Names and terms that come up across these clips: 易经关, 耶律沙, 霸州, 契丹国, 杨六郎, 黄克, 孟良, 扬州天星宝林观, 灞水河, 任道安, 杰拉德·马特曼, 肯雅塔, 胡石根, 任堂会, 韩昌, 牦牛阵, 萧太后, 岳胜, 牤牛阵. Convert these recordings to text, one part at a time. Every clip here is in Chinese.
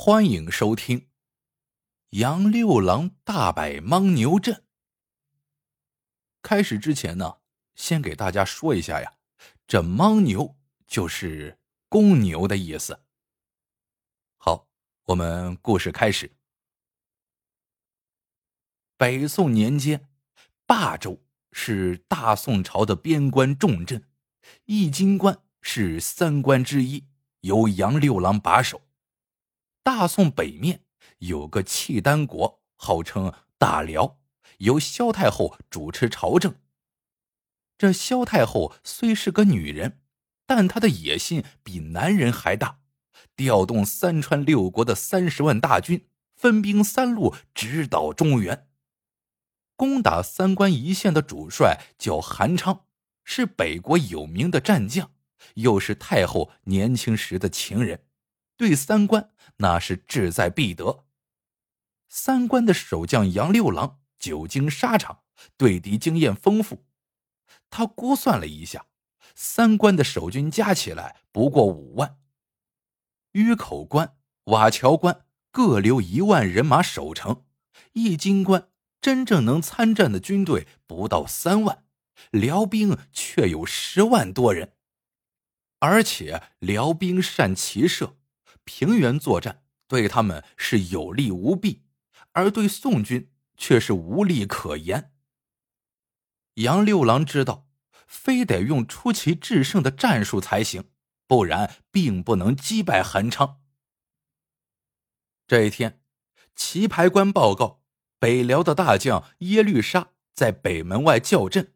欢迎收听《杨六郎大摆牤牛阵》。开始之前呢，先给大家说一下呀，这牤牛就是公牛的意思。好，我们故事开始。北宋年间，霸州是大宋朝的边关重镇，易经关是三关之一，由杨六郎把守。大宋北面有个契丹国，号称大辽，由萧太后主持朝政。这萧太后虽是个女人，但她的野心比男人还大，调动三川六国的30万大军，分兵三路直捣中原。攻打三关一线的主帅叫韩昌，是北国有名的战将，又是太后年轻时的情人，对三关那是志在必得。三关的守将杨六郎久经沙场，对敌经验丰富。他估算了一下，三关的守军加起来不过5万。迂口关、瓦桥关各留1万人马守城，易经关真正能参战的军队不到3万，辽兵却有10万多人。而且辽兵善骑射，平原作战对他们是有利无弊，而对宋军却是无力可言。杨六郎知道，非得用出奇制胜的战术才行，不然并不能击败韩昌。这一天，棋牌官报告，北辽的大将耶律沙在北门外叫阵。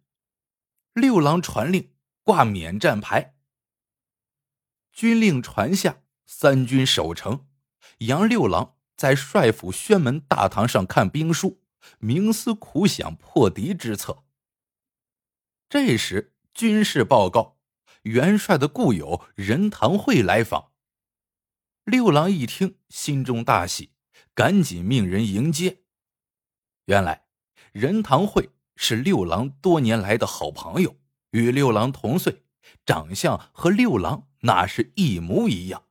六郎传令挂免战牌。军令传下，三军守城。杨六郎在帅府宣门大堂上看兵书，冥思苦想破敌之策。这时军事报告，元帅的故友任堂会来访。六郎一听，心中大喜，赶紧命人迎接。原来任堂会是六郎多年来的好朋友，与六郎同岁，长相和六郎那是一模一样。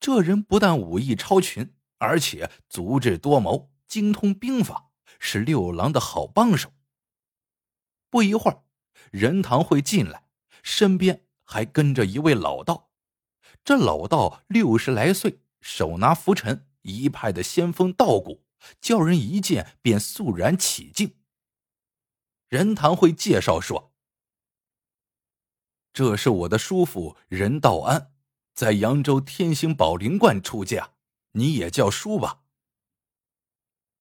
这人不但武艺超群，而且足智多谋，精通兵法，是六郎的好帮手。不一会儿，任堂会进来，身边还跟着一位老道。这老道60来岁，手拿拂尘，一派的仙风道骨，叫人一见便肃然起敬。任堂会介绍说：“这是我的叔父任道安，在扬州天星宝林观出家，你也叫叔吧。”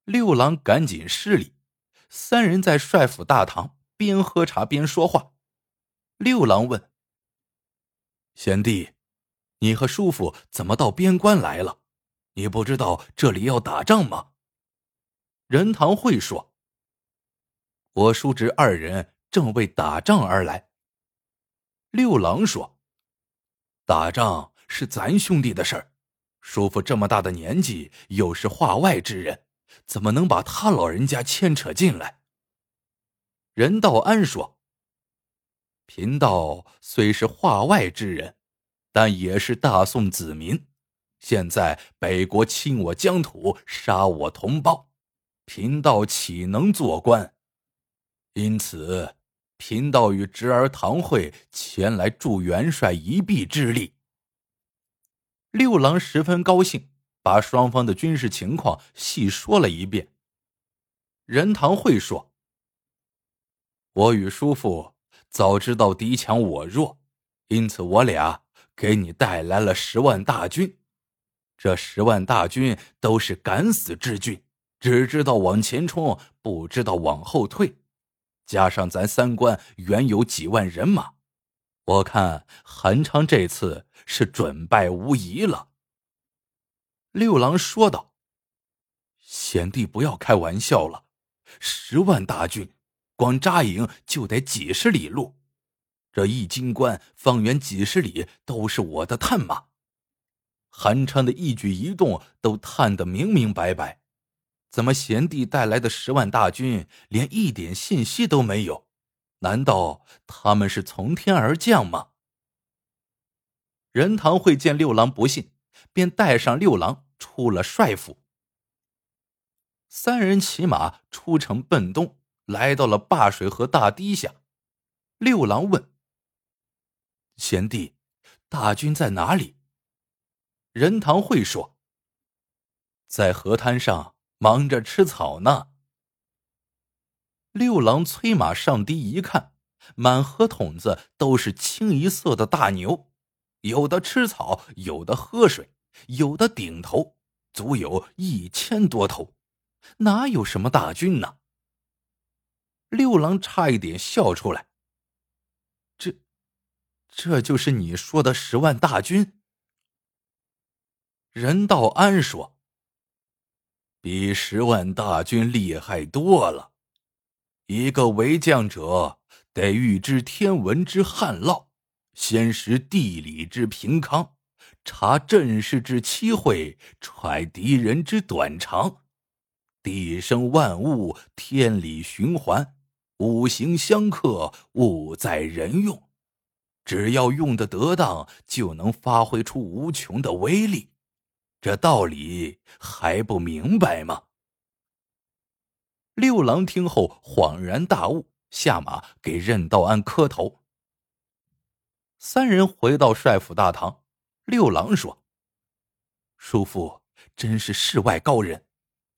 六郎赶紧施礼，三人在帅府大堂边喝茶边说话。六郎问：“贤弟，你和叔父怎么到边关来了？你不知道这里要打仗吗？”任堂会说：“我叔侄二人正为打仗而来。”六郎说：“打仗是咱兄弟的事儿，叔父这么大的年纪，又是话外之人，怎么能把他老人家牵扯进来？”任道安说：“贫道虽是话外之人，但也是大宋子民，现在北国侵我疆土，杀我同胞，贫道岂能做官？因此贫道与侄儿堂会前来助元帅一臂之力。”六郎十分高兴，把双方的军事情况细说了一遍。任堂会说：“我与叔父早知道敌强我弱，因此我俩给你带来了10万大军。这10万大军都是敢死之军，只知道往前冲，不知道往后退。加上咱三关原有几万人马，我看韩昌这次是准败无疑了。”六郎说道：“贤弟不要开玩笑了，10万大军，光扎营就得几十里路，这易经关方圆几十里都是我的探马，韩昌的一举一动都探得明明白白，怎么贤弟带来的10万大军连一点信息都没有？难道他们是从天而降吗？”任堂会见六郎不信，便带上六郎出了帅府。三人骑马出城奔东，来到了灞水河大堤下。六郎问：贤弟，大军在哪里？任堂会说：在河滩上忙着吃草呢。六郎催马上堤一看，满河桶子都是清一色的大牛，有的吃草，有的喝水，有的顶头，足有1000多头，哪有什么大军呢？六郎差一点笑出来。这就是你说的10万大军？任道安说：比10万大军厉害多了，一个为将者得预知天文之旱涝，先识地理之平康，察阵势之机会，揣敌人之短长，地生万物，天理循环，五行相克，物在人用，只要用得得当，就能发挥出无穷的威力。这道理还不明白吗？六郎听后恍然大悟，下马给任道安磕头。三人回到帅府大堂，六郎说：叔父真是世外高人，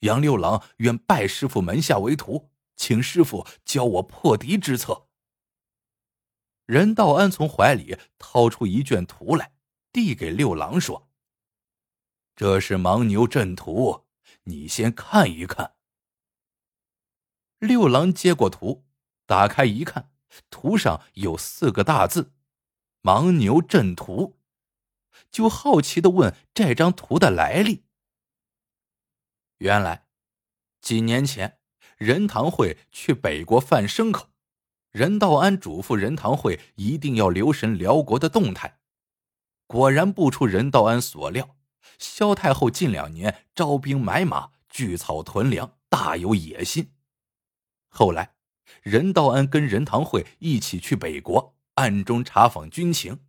杨六郎愿拜师傅门下为徒，请师傅教我破敌之策。任道安从怀里掏出一卷图来，递给六郎说：这是牦牛阵图，你先看一看。六郎接过图，打开一看，图上有4个大字：牦牛阵图，就好奇地问这张图的来历。原来几年前任堂会去北国贩牲口，任道安嘱咐任堂会一定要留神辽国的动态。果然不出任道安所料，萧太后近2年招兵买马，聚草屯粮，大有野心。后来任道安跟任堂会一起去北国，暗中查访军情，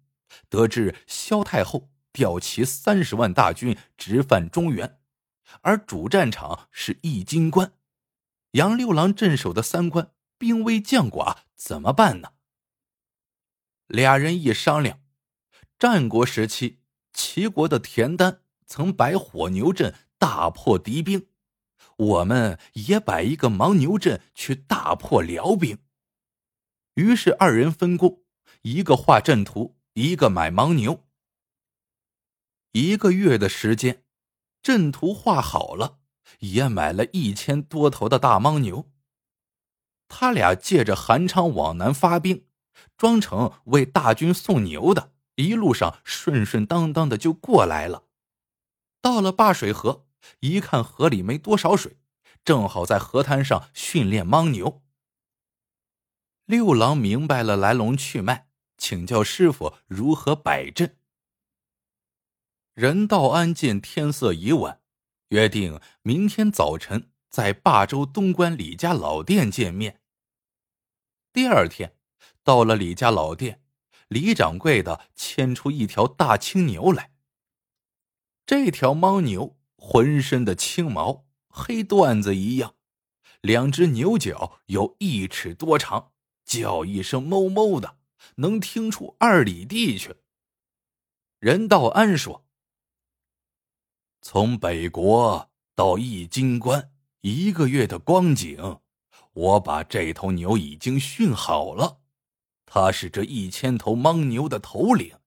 得知萧太后调集30万大军直犯中原，而主战场是易金关，杨六郎镇守的3关兵微将寡，怎么办呢？俩人一商量，战国时期齐国的田丹曾摆火牛阵大破敌兵，我们也摆一个牦牛阵去大破辽兵。于是2人分工，一个画阵图，一个买牦牛。1个月的时间，阵图画好了，也买了1000多头的大牦牛。他俩借着韩昌往南发兵，装成为大军送牛的，一路上顺顺当当的就过来了。到了灞水河，一看河里没多少水，正好在河滩上训练牦牛。六郎明白了来龙去脉，请教师傅如何摆阵。任道安见天色已晚，约定明天早晨在霸州东关李家老店见面。第2天到了李家老店，李掌柜的牵出一条大青牛来。这条牦牛浑身的青毛黑缎子一样，2只牛角有1尺多长，叫一声哞哞的，能听出2里地去。任道安说：从北国到易金关1个月的光景，我把这头牛已经训好了，他是这1000头牦牛的头领。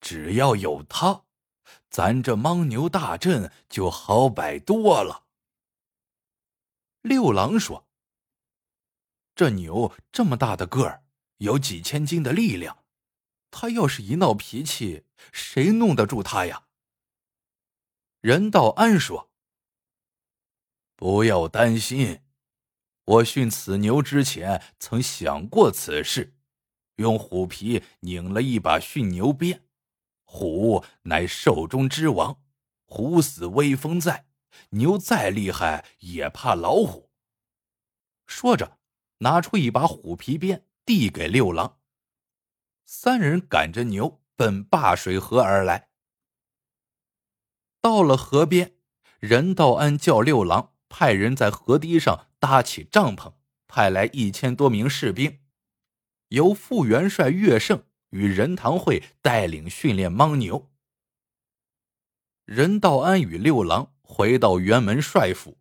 只要有他，咱这牦牛大阵就好摆多了。六郎说：这牛这么大的个儿，有几千斤的力量，他要是一闹脾气，谁弄得住他呀？任道安说：不要担心，我训此牛之前曾想过此事，用虎皮拧了一把驯牛鞭，虎乃兽中之王，虎死威风在，牛再厉害也怕老虎。说着拿出一把虎皮鞭递给六郎。3人赶着牛奔灞水河而来。到了河边，任道安叫六郎派人在河堤上搭起帐篷，派来1000多名士兵，由副元帅岳胜与任堂会带领训练牤牛。任道安与六郎回到辕门帅府，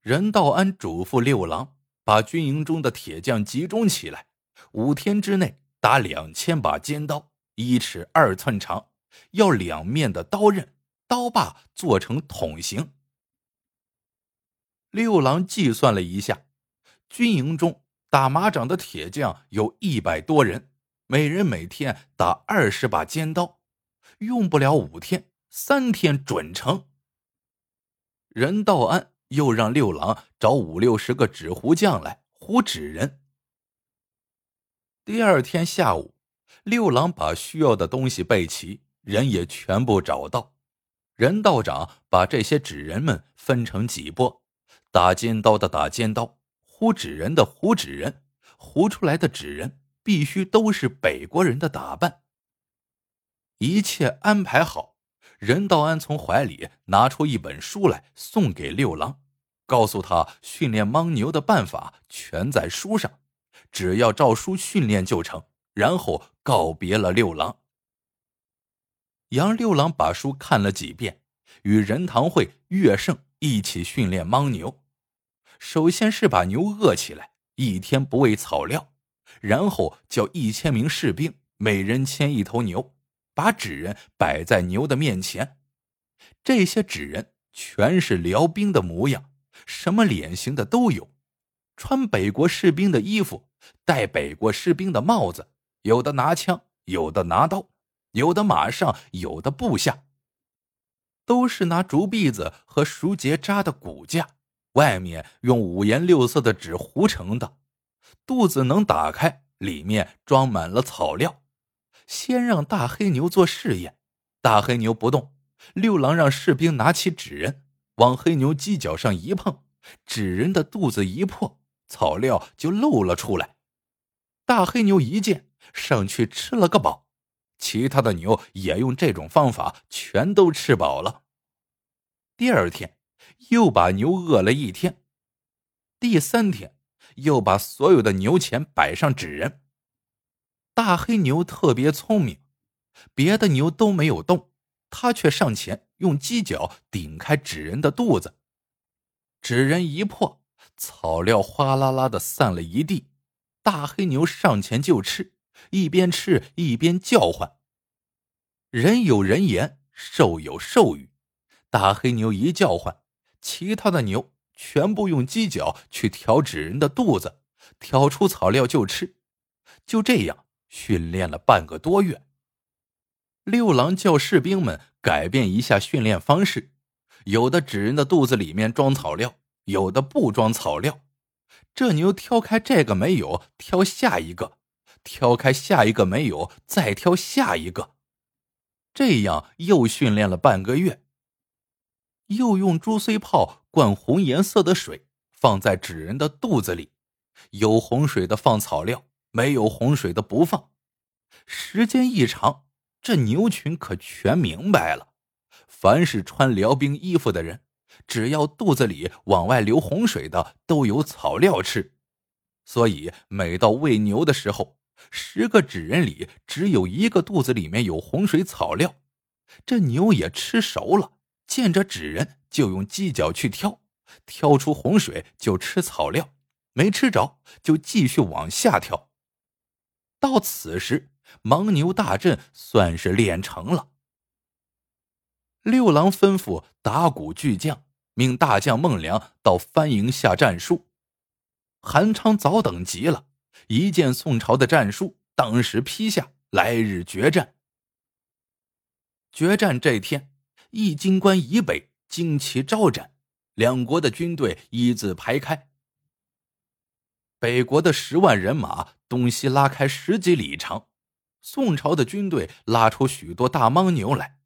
任道安嘱咐六郎把军营中的铁匠集中起来，5天之内打2000把尖刀，1尺2寸长，要2面的刀刃，刀把做成桶形。六郎计算了一下，军营中打麻掌的铁匠有100多人，每人每天打20把尖刀，用不了5天，3天准成。任道安又让六郎找50-60个纸糊匠来糊纸人。第2天下午，六郎把需要的东西备齐，人也全部找到。任道长把这些纸人们分成几波，打尖刀的打尖刀，糊纸人的糊纸人，糊出来的纸人必须都是北国人的打扮。一切安排好，任道安从怀里拿出一本书来送给六郎，告诉他训练牤牛的办法全在书上，只要照书训练就成，然后告别了六郎。杨六郎把书看了几遍，与任堂会、岳胜一起训练牤牛。首先是把牛饿起来，1天不喂草料，然后叫1000名士兵每人牵1头牛，把纸人摆在牛的面前。这些纸人全是辽兵的模样，什么脸型的都有，穿北国士兵的衣服，戴北国士兵的帽子，有的拿枪，有的拿刀，有的马上，有的步下，都是拿竹篦子和熟节扎的骨架，外面用5颜6色的纸糊成的，肚子能打开，里面装满了草料。先让大黑牛做试验，大黑牛不动，六郎让士兵拿起纸人，往黑牛犄角上一碰，纸人的肚子一破，草料就露了出来。大黑牛一见，上去吃了个饱，其他的牛也用这种方法全都吃饱了。第2天又把牛饿了1天，第3天又把所有的牛前摆上纸人。大黑牛特别聪明，别的牛都没有动，它却上前用犄角顶开纸人的肚子。纸人一破，草料哗啦啦的散了一地，大黑牛上前就吃，一边吃一边叫唤。人有人言，兽有兽语，大黑牛一叫唤，其他的牛全部用犄角去挑纸人的肚子，挑出草料就吃。就这样训练了半个多月，六郎叫士兵们改变一下训练方式，有的纸人的肚子里面装草料，有的不装草料。这牛挑开这个没有，挑下一个，挑开下一个没有，再挑下一个。这样又训练了半个月，又用珠绥泡灌红颜色的水放在纸人的肚子里，有红水的放草料，没有洪水的不放。时间一长，这牛群可全明白了，凡是穿辽兵衣服的人，只要肚子里往外流洪水的都有草料吃。所以每到喂牛的时候，10个纸人里只有1个肚子里面有洪水草料。这牛也吃熟了，见着纸人就用犄角去挑，挑出洪水就吃草料，没吃着就继续往下挑。到此时，牤牛大阵算是练成了。六郎吩咐打鼓巨匠，命大将孟良到番营下战书。韩昌早等急了，一见宋朝的战书，当时批下，来日决战。决战这天，易金关以北旌旗招展，两国的军队一字排开。北国的10万人马东西拉开10几里长，宋朝的军队拉出许多大牤牛来。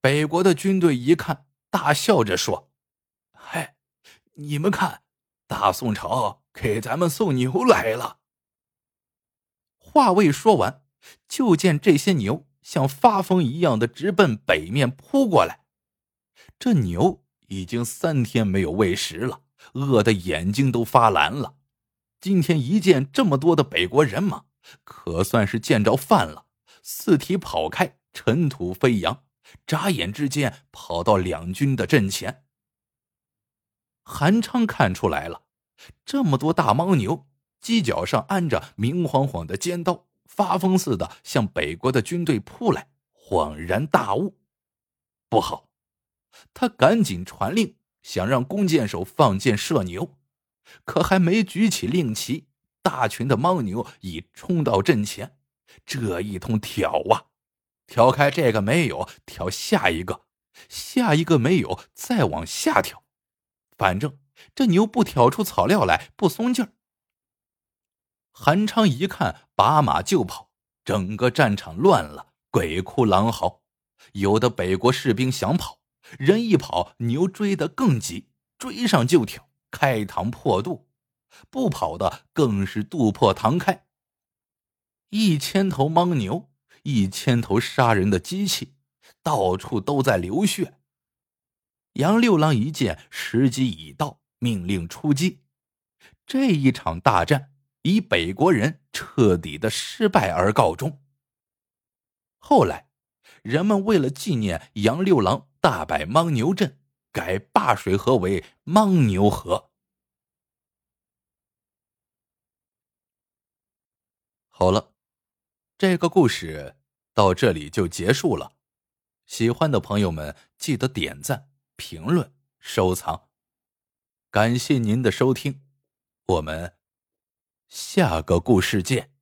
北国的军队一看，大笑着说：“嗨，你们看，大宋朝给咱们送牛来了。”话未说完，就见这些牛像发疯一样的直奔北面扑过来。这牛已经3天没有喂食了，饿得眼睛都发蓝了。今天一见这么多的北国人马，可算是见着饭了，四蹄跑开，尘土飞扬，眨眼之间跑到两军的阵前。韩昌看出来了，这么多大牦牛，犄角上安着明晃晃的尖刀，发疯似的向北国的军队扑来，恍然大悟，不好！他赶紧传令，想让弓箭手放箭射牛，可还没举起令旗，大群的牦牛已冲到阵前。这一通挑啊，挑开这个没有，挑下一个，下一个没有，再往下挑，反正这牛不挑出草料来，不松劲儿。韩昌一看，拔马就跑，整个战场乱了，鬼哭狼嚎。有的北国士兵想跑，人一跑，牛追得更急，追上就挑，开膛破肚；不跑的更是肚破膛开。1000头牦牛，1000头杀人的机器，到处都在流血。杨六郎一见时机已到，命令出击。这一场大战以北国人彻底的失败而告终。后来人们为了纪念杨六郎大摆牦牛阵，改灞水河为牦牛河。好了，这个故事到这里就结束了。喜欢的朋友们记得点赞、评论、收藏。感谢您的收听，我们下个故事见。